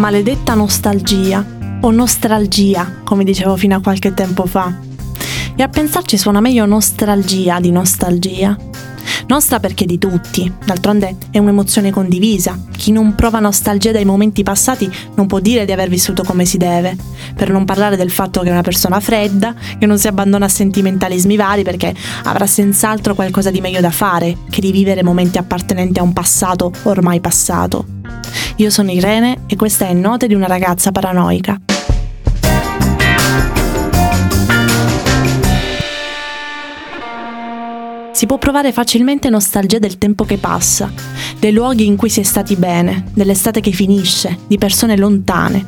maledetta nostalgia, o nostralgia, come dicevo fino a qualche tempo fa. E a pensarci suona meglio nostralgia di nostalgia. Nostra perché di tutti, d'altronde è un'emozione condivisa. Chi non prova nostalgia dai momenti passati non può dire di aver vissuto come si deve, per non parlare del fatto che è una persona fredda, che non si abbandona a sentimentalismi vari perché avrà senz'altro qualcosa di meglio da fare che di vivere momenti appartenenti a un passato ormai passato. Io sono Irene e questa è Note di una ragazza paranoica. Si può provare facilmente nostalgia del tempo che passa, dei luoghi in cui si è stati bene, dell'estate che finisce, di persone lontane.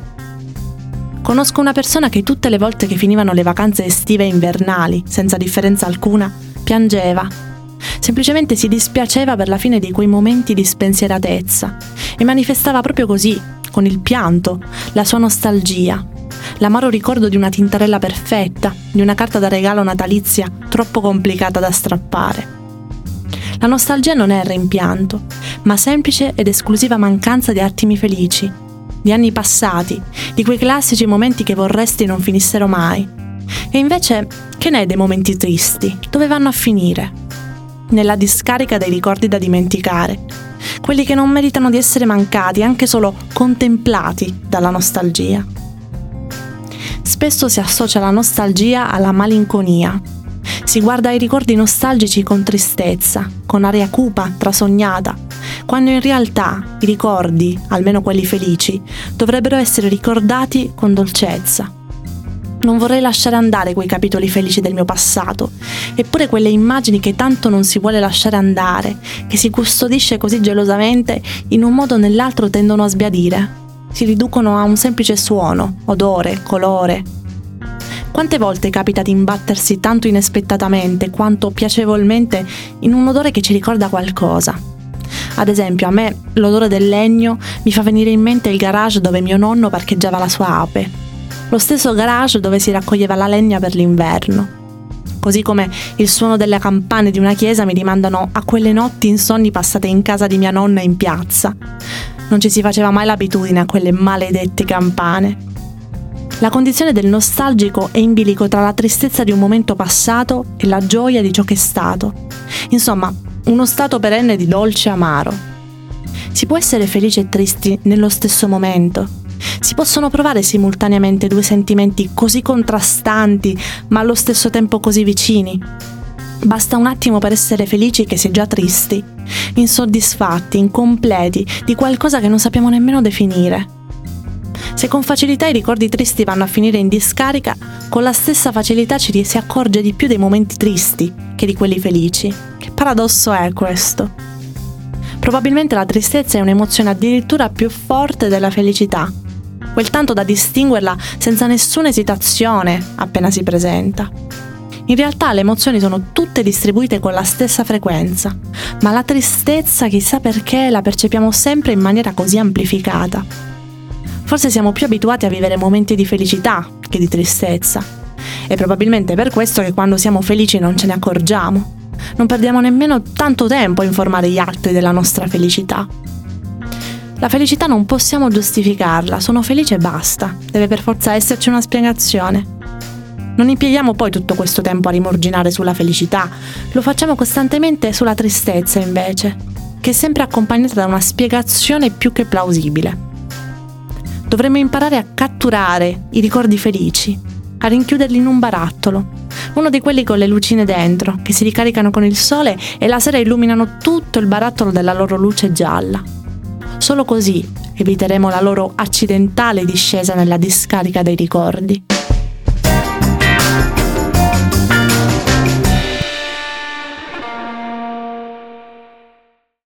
Conosco una persona che tutte le volte che finivano le vacanze estive e invernali, senza differenza alcuna, piangeva. Semplicemente si dispiaceva per la fine di quei momenti di spensieratezza e manifestava proprio così, con il pianto, la sua nostalgia. L'amaro ricordo di una tintarella perfetta, di una carta da regalo natalizia troppo complicata da strappare. La nostalgia non è rimpianto, ma semplice ed esclusiva mancanza di attimi felici, di anni passati, di quei classici momenti che vorresti non finissero mai. E invece, che ne è dei momenti tristi? Dove vanno a finire? Nella discarica dei ricordi da dimenticare, quelli che non meritano di essere mancati, anche solo contemplati dalla nostalgia. Spesso si associa la nostalgia alla malinconia. Si guarda ai ricordi nostalgici con tristezza, con aria cupa, trasognata, quando in realtà i ricordi, almeno quelli felici, dovrebbero essere ricordati con dolcezza. Non vorrei lasciare andare quei capitoli felici del mio passato, eppure quelle immagini che tanto non si vuole lasciare andare, che si custodisce così gelosamente, in un modo o nell'altro tendono a sbiadire. Si riducono a un semplice suono, odore, colore. Quante volte capita di imbattersi tanto inaspettatamente quanto piacevolmente in un odore che ci ricorda qualcosa? Ad esempio, a me l'odore del legno mi fa venire in mente il garage dove mio nonno parcheggiava la sua ape, lo stesso garage dove si raccoglieva la legna per l'inverno. Così come il suono delle campane di una chiesa mi rimandano a quelle notti insonni passate in casa di mia nonna in piazza. Non ci si faceva mai l'abitudine a quelle maledette campane. La condizione del nostalgico è in bilico tra la tristezza di un momento passato e la gioia di ciò che è stato. Insomma, uno stato perenne di dolce amaro. Si può essere felici e tristi nello stesso momento. Si possono provare simultaneamente due sentimenti così contrastanti, ma allo stesso tempo così vicini. Basta un attimo per essere felici che si è già tristi, insoddisfatti, incompleti, di qualcosa che non sappiamo nemmeno definire. Se con facilità i ricordi tristi vanno a finire in discarica, con la stessa facilità ci si accorge di più dei momenti tristi che di quelli felici. Che paradosso è questo? Probabilmente la tristezza è un'emozione addirittura più forte della felicità, quel tanto da distinguerla senza nessuna esitazione appena si presenta. In realtà le emozioni sono tutte distribuite con la stessa frequenza, ma la tristezza, chissà perché, la percepiamo sempre in maniera così amplificata. Forse siamo più abituati a vivere momenti di felicità che di tristezza, e probabilmente è per questo che quando siamo felici non ce ne accorgiamo. Non perdiamo nemmeno tanto tempo a informare gli altri della nostra felicità. La felicità non possiamo giustificarla, sono felice e basta, deve per forza esserci una spiegazione. Non impieghiamo poi tutto questo tempo a rimorginare sulla felicità, lo facciamo costantemente sulla tristezza invece, che è sempre accompagnata da una spiegazione più che plausibile. Dovremmo imparare a catturare i ricordi felici, a rinchiuderli in un barattolo, uno di quelli con le lucine dentro, che si ricaricano con il sole e la sera illuminano tutto il barattolo della loro luce gialla. Solo così eviteremo la loro accidentale discesa nella discarica dei ricordi.